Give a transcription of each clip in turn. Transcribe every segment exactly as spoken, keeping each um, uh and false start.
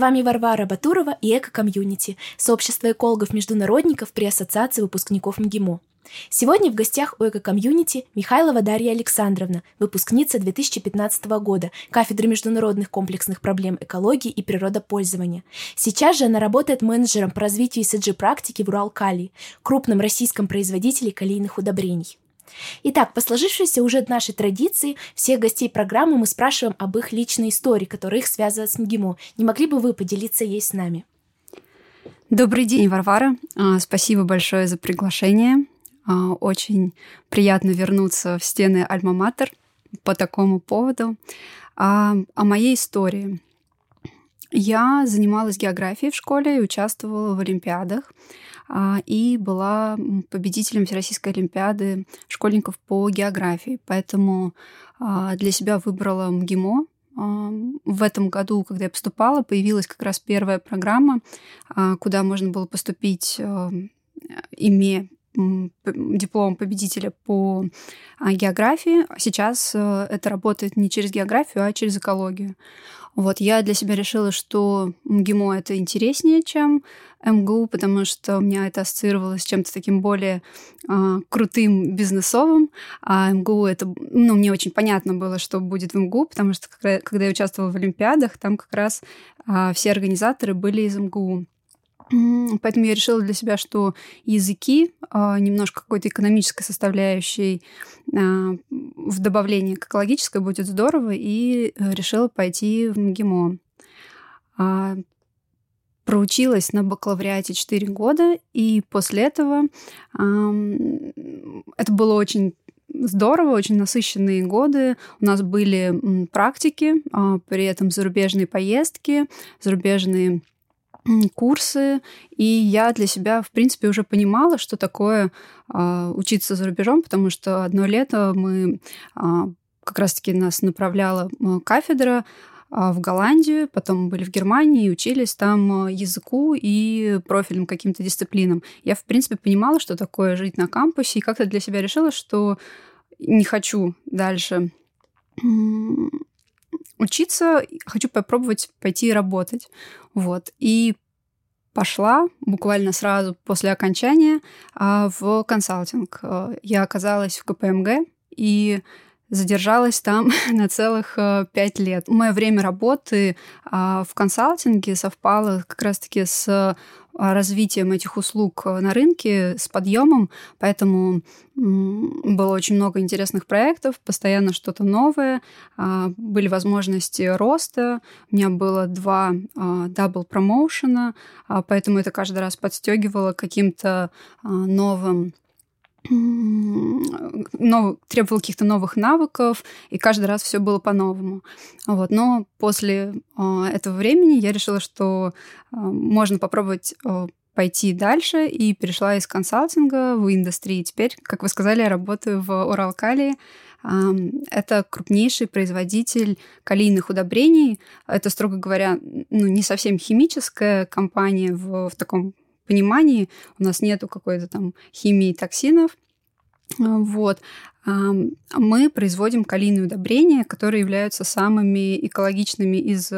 вами Варвара Батурова и Эко Комьюнити, сообщество экологов-международников при Ассоциации выпускников МГИМО. Сегодня в гостях у Эко Комьюнити Михайлова Дарья Александровна, выпускница две тысячи пятнадцатого года кафедры международных комплексных проблем экологии и природопользования. Сейчас же она работает менеджером по развитию и эс джи-практики в Уралкали, крупном российском производителе калийных удобрений. Итак, по сложившейся уже нашей традиции, всех гостей программы мы спрашиваем об их личной истории, которая их связывает с МГИМО. Не могли бы вы поделиться ей с нами? Добрый день, Варвара. Спасибо большое за приглашение. Очень приятно вернуться в стены Альма-Матер по такому поводу. О, о моей истории. Я занималась географией в школе и участвовала в олимпиадах. И была победителем Всероссийской олимпиады школьников по географии. Поэтому для себя выбрала МГИМО. В этом году, когда я поступала, появилась как раз первая программа, куда можно было поступить, имея диплом победителя по географии. Сейчас это работает не через географию, а через экологию. Вот, я для себя решила, что МГИМО это интереснее, чем эм гэ у, потому что у меня это ассоциировалось с чем-то таким более а, крутым, бизнесовым. А эм гэ у это... Ну, мне очень понятно было, что будет в эм гэ у, потому что когда я участвовала в Олимпиадах, там как раз а, все организаторы были из эм гэ у. Поэтому я решила для себя, что языки, немножко какой-то экономической составляющей в добавлении к экологической будет здорово, и решила пойти в МГИМО. Проучилась на бакалавриате четыре года, и после этого это было очень здорово, очень насыщенные годы. У нас были практики, при этом зарубежные поездки, зарубежные курсы, и я для себя, в принципе, уже понимала, что такое э, учиться за рубежом, потому что одно лето мы, э, как раз-таки нас направляла кафедра э, в Голландию, потом мы были в Германии и учились там языку и профильным каким-то дисциплинам. Я, в принципе, понимала, что такое жить на кампусе, и как-то для себя решила, что не хочу дальше учиться, хочу попробовать пойти работать. Вот. И пошла буквально сразу после окончания в консалтинг. Я оказалась в ка пэ эм гэ и задержалась там на целых пять лет. Мое время работы в консалтинге совпало как раз-таки с развитием этих услуг на рынке, с подъемом, поэтому было очень много интересных проектов, постоянно что-то новое, были возможности роста, у меня было два дабл-промоушена, поэтому это каждый раз подстегивало каким-то новым Нов... требовал каких-то новых навыков, и каждый раз все было по-новому. Вот. Но после э, этого времени я решила, что э, можно попробовать э, пойти дальше, и перешла из консалтинга в индустрию. Теперь, как вы сказали, я работаю в Уралкали. Э, это крупнейший производитель калийных удобрений. Это, строго говоря, ну, не совсем химическая компания в, в таком понимании, у нас нету какой-то там химии токсинов. Вот. Мы производим калийные удобрения, которые являются самыми экологичными из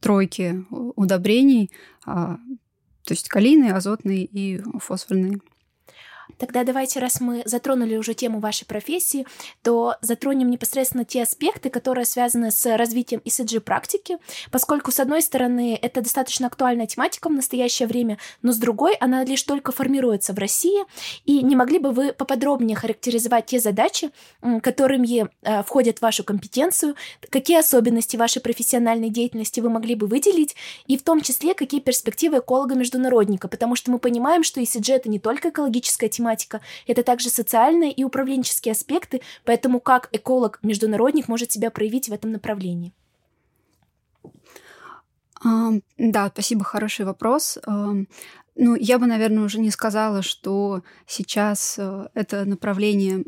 тройки удобрений, то есть калийные, азотные и фосфорные. Тогда давайте, раз мы затронули уже тему вашей профессии, то затронем непосредственно те аспекты, которые связаны с развитием и эс джи-практики, поскольку, с одной стороны, это достаточно актуальная тематика в настоящее время, но с другой, она лишь только формируется в России. И не могли бы вы поподробнее характеризовать те задачи, которыми входят в вашу компетенцию, какие особенности вашей профессиональной деятельности вы могли бы выделить, и в том числе, какие перспективы эколога-международника, потому что мы понимаем, что и эс джи — это не только экологическая тематика, тематика. Это также социальные и управленческие аспекты, поэтому как эколог-международник может себя проявить в этом направлении? Да, спасибо, хороший вопрос. Ну, я бы, наверное, уже не сказала, что сейчас это направление,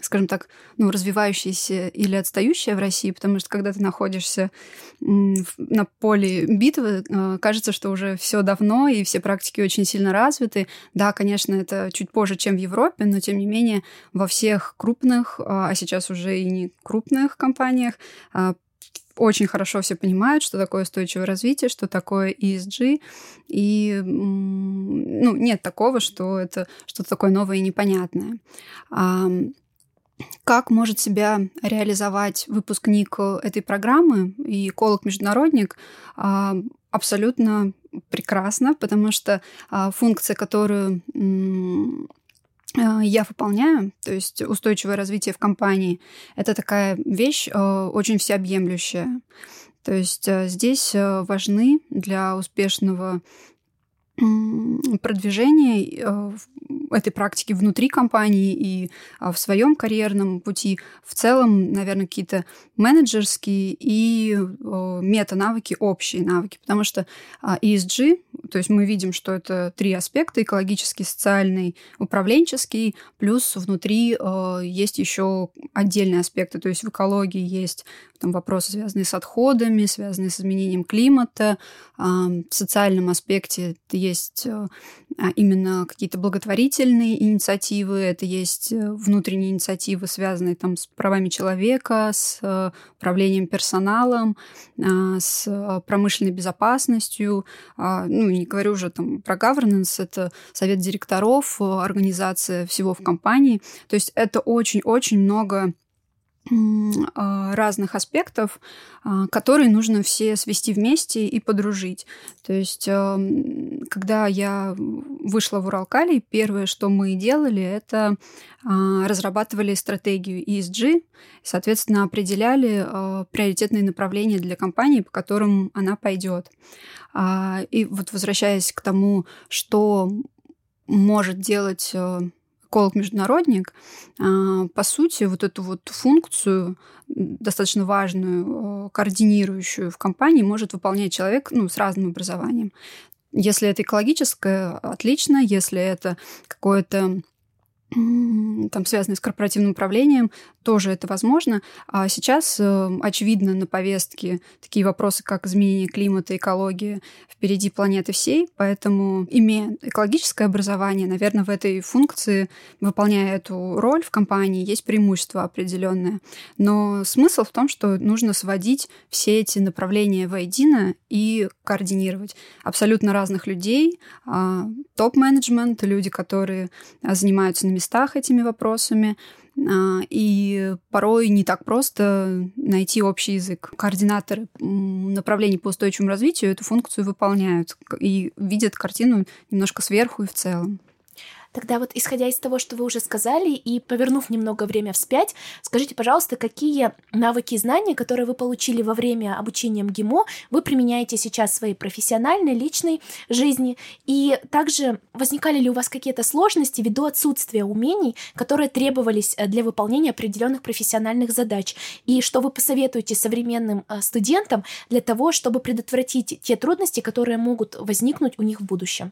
скажем так, ну, развивающееся или отстающее в России, потому что когда ты находишься на поле битвы, кажется, что уже все давно, и все практики очень сильно развиты. Да, конечно, это чуть позже, чем в Европе, но, тем не менее, во всех крупных, а сейчас уже и не крупных компаниях, очень хорошо все понимают, что такое устойчивое развитие, что такое и эс джи, и ну, нет такого, что это что-то такое новое и непонятное. Как может себя реализовать выпускник этой программы и эколог-международник? Абсолютно прекрасно, потому что функция, которую я выполняю, то есть устойчивое развитие в компании, это такая вещь очень всеобъемлющая. То есть здесь важны для успешного продвижения этой практики внутри компании и в своем карьерном пути в целом, наверное, какие-то менеджерские и мета-навыки, общие навыки, потому что и эс джи, то есть мы видим, что это три аспекта: экологический, социальный, управленческий, плюс внутри есть еще отдельные аспекты, то есть в экологии есть там вопросы, связанные с отходами, связанные с изменением климата, в социальном аспекте есть именно какие-то благотворительные инициативы, это есть внутренние инициативы, связанные там с правами человека, с управлением персоналом, с промышленной безопасностью. Ну, не говорю уже там про governance, это совет директоров, организация всего в компании. То есть это очень-очень много разных аспектов, которые нужно все свести вместе и подружить. То есть, когда я вышла в Уралкали, первое, что мы делали, это разрабатывали стратегию и эс джи, соответственно, определяли приоритетные направления для компании, по которым она пойдет. И вот возвращаясь к тому, что может делать эколог-международник, по сути, вот эту вот функцию, достаточно важную, координирующую в компании, может выполнять человек, ну, с разным образованием. Если это экологическое, отлично. Если это какое-то там связанное с корпоративным управлением, тоже это возможно. А сейчас, очевидно, на повестке такие вопросы, как изменение климата, экология, впереди планеты всей, поэтому, имея экологическое образование, наверное, в этой функции, выполняя эту роль в компании, есть преимущество определенное. Но смысл в том, что нужно сводить все эти направления воедино и координировать абсолютно разных людей, топ-менеджмент, люди, которые занимаются на местах этими вопросами, и порой не так просто найти общий язык. Координаторы направлений по устойчивому развитию эту функцию выполняют и видят картину немножко сверху и в целом. Тогда вот, исходя из того, что вы уже сказали, и повернув немного время вспять, скажите, пожалуйста, какие навыки и знания, которые вы получили во время обучения МГИМО, вы применяете сейчас в своей профессиональной, личной жизни? И также возникали ли у вас какие-то сложности ввиду отсутствия умений, которые требовались для выполнения определенных профессиональных задач? И что вы посоветуете современным студентам для того, чтобы предотвратить те трудности, которые могут возникнуть у них в будущем?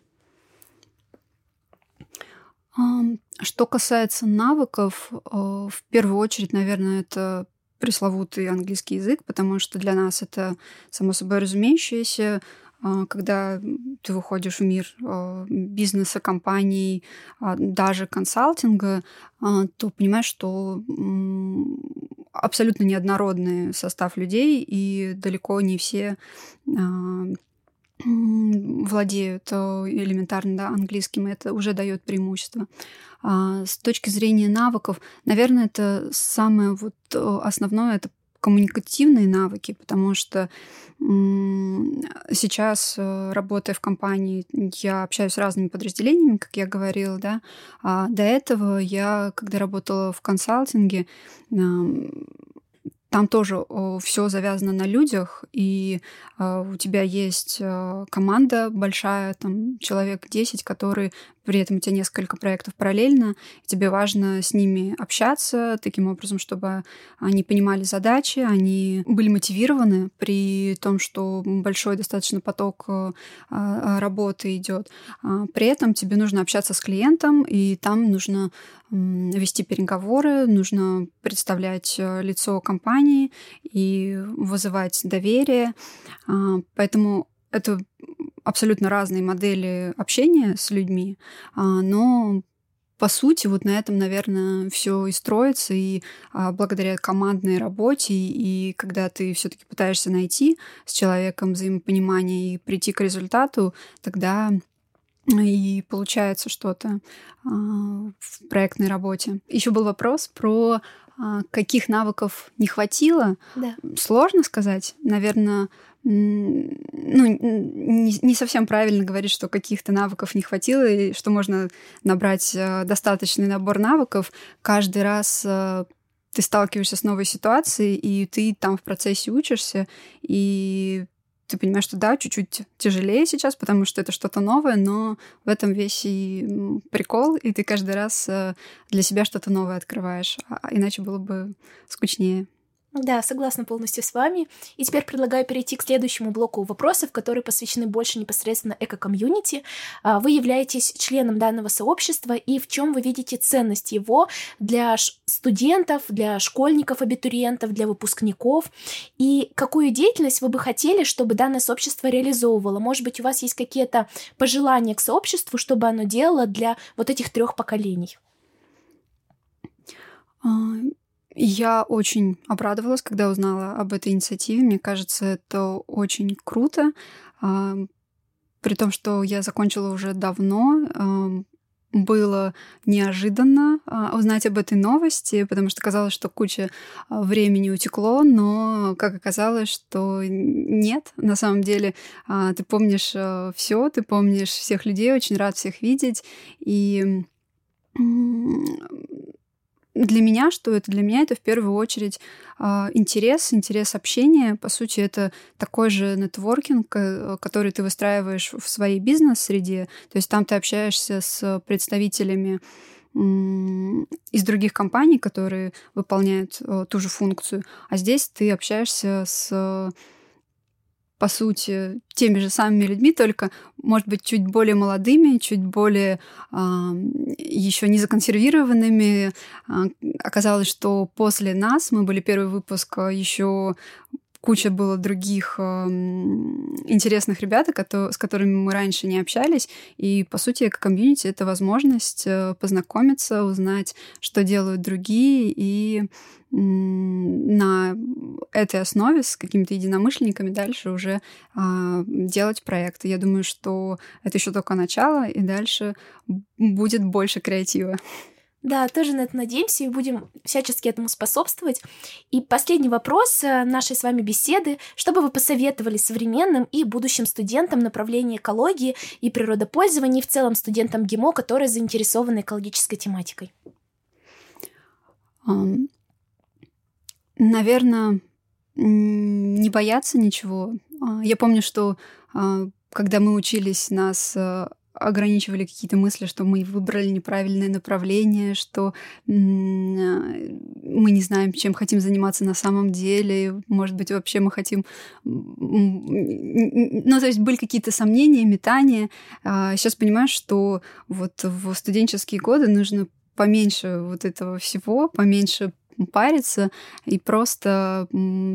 Что касается навыков, в первую очередь, наверное, это пресловутый английский язык, потому что для нас это само собой разумеющееся, когда ты выходишь в мир бизнеса, компаний, даже консалтинга, то понимаешь, что абсолютно неоднородный состав людей, и далеко не все владеют элементарно, да, английским, это уже дает преимущество. А с точки зрения навыков, наверное, это самое вот основное, это коммуникативные навыки, потому что сейчас, работая в компании, я общаюсь с разными подразделениями, как я говорила, да. А до этого я, когда работала в консалтинге, там тоже все завязано на людях, и у тебя есть команда большая, там человек десять, которые, при этом у тебя несколько проектов параллельно, и тебе важно с ними общаться таким образом, чтобы они понимали задачи, они были мотивированы, при том, что большой достаточно поток работы идет. При этом тебе нужно общаться с клиентом, и там нужно вести переговоры, нужно представлять лицо компании и вызывать доверие. Поэтому это абсолютно разные модели общения с людьми, но по сути, вот на этом, наверное, все и строится, и а, благодаря командной работе, и, и когда ты все-таки пытаешься найти с человеком взаимопонимание и прийти к результату, тогда и получается что-то а, в проектной работе. Еще был вопрос про а, каких навыков не хватило. Да. Сложно сказать, наверное. Ну, не, не совсем правильно говорить, что каких-то навыков не хватило, и что можно набрать достаточный набор навыков. Каждый раз ты сталкиваешься с новой ситуацией, и ты там в процессе учишься, и ты понимаешь, что да, чуть-чуть тяжелее сейчас, потому что это что-то новое, но в этом весь и прикол, и ты каждый раз для себя что-то новое открываешь, а иначе было бы скучнее. Да, согласна полностью с вами. И теперь предлагаю перейти к следующему блоку вопросов, которые посвящены больше непосредственно эко-комьюнити. Вы являетесь членом данного сообщества, и в чем вы видите ценность его для студентов, для школьников, абитуриентов, для выпускников? И какую деятельность вы бы хотели, чтобы данное сообщество реализовывало? Может быть, у вас есть какие-то пожелания к сообществу, чтобы оно делало для вот этих трех поколений? Я очень обрадовалась, когда узнала об этой инициативе. Мне кажется, это очень круто. При том, что я закончила уже давно, было неожиданно узнать об этой новости, потому что казалось, что куча времени утекло, но как оказалось, что нет. На самом деле ты помнишь все, ты помнишь всех людей, очень рад всех видеть. И... Для меня, что это? Для меня это в первую очередь интерес, интерес общения. По сути, это такой же нетворкинг, который ты выстраиваешь в своей бизнес-среде. То есть там ты общаешься с представителями из других компаний, которые выполняют ту же функцию. А здесь ты общаешься с... по сути, теми же самыми людьми, только, может быть, чуть более молодыми, чуть более э, еще не законсервированными. Оказалось, что после нас, мы были первый выпуск, еще куча было других э, интересных ребят, с которыми мы раньше не общались. И, по сути, эко-комьюнити — это возможность познакомиться, узнать, что делают другие, и... на этой основе с какими-то единомышленниками дальше уже а, делать проекты. Я думаю, что это еще только начало, и дальше будет больше креатива. Да, тоже на это надеемся и будем всячески этому способствовать. И последний вопрос нашей с вами беседы. Что бы вы посоветовали современным и будущим студентам направления экологии и природопользования, и в целом студентам ГИМО, которые заинтересованы экологической тематикой? Um... Наверное, не бояться ничего. Я помню, что когда мы учились, нас ограничивали какие-то мысли, что мы выбрали неправильное направление, что мы не знаем, чем хотим заниматься на самом деле. Может быть, вообще мы хотим... Ну, то есть были какие-то сомнения, метания. Сейчас понимаешь, что вот в студенческие годы нужно поменьше вот этого всего, поменьше париться и просто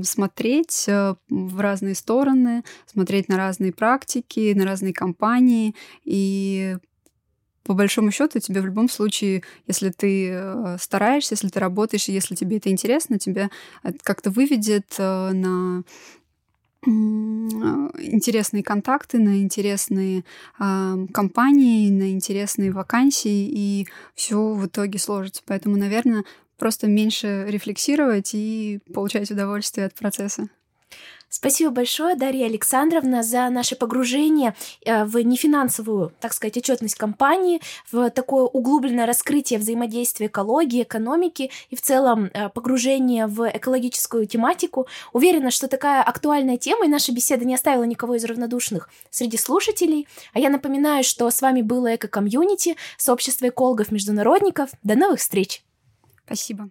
смотреть в разные стороны, смотреть на разные практики, на разные компании. И по большому счету тебе в любом случае, если ты стараешься, если ты работаешь, если тебе это интересно, тебя как-то выведет на интересные контакты, на интересные э, компании, на интересные вакансии, и все в итоге сложится. Поэтому, наверное, просто меньше рефлексировать и получать удовольствие от процесса. Спасибо большое, Дарья Александровна, за наше погружение в нефинансовую, так сказать, отчетность компании, в такое углубленное раскрытие взаимодействия экологии, экономики и в целом погружение в экологическую тематику. Уверена, что такая актуальная тема и наша беседа не оставила никого из равнодушных среди слушателей. А я напоминаю, что с вами было Эко Комьюнити, сообщество экологов-международников. До новых встреч! Спасибо.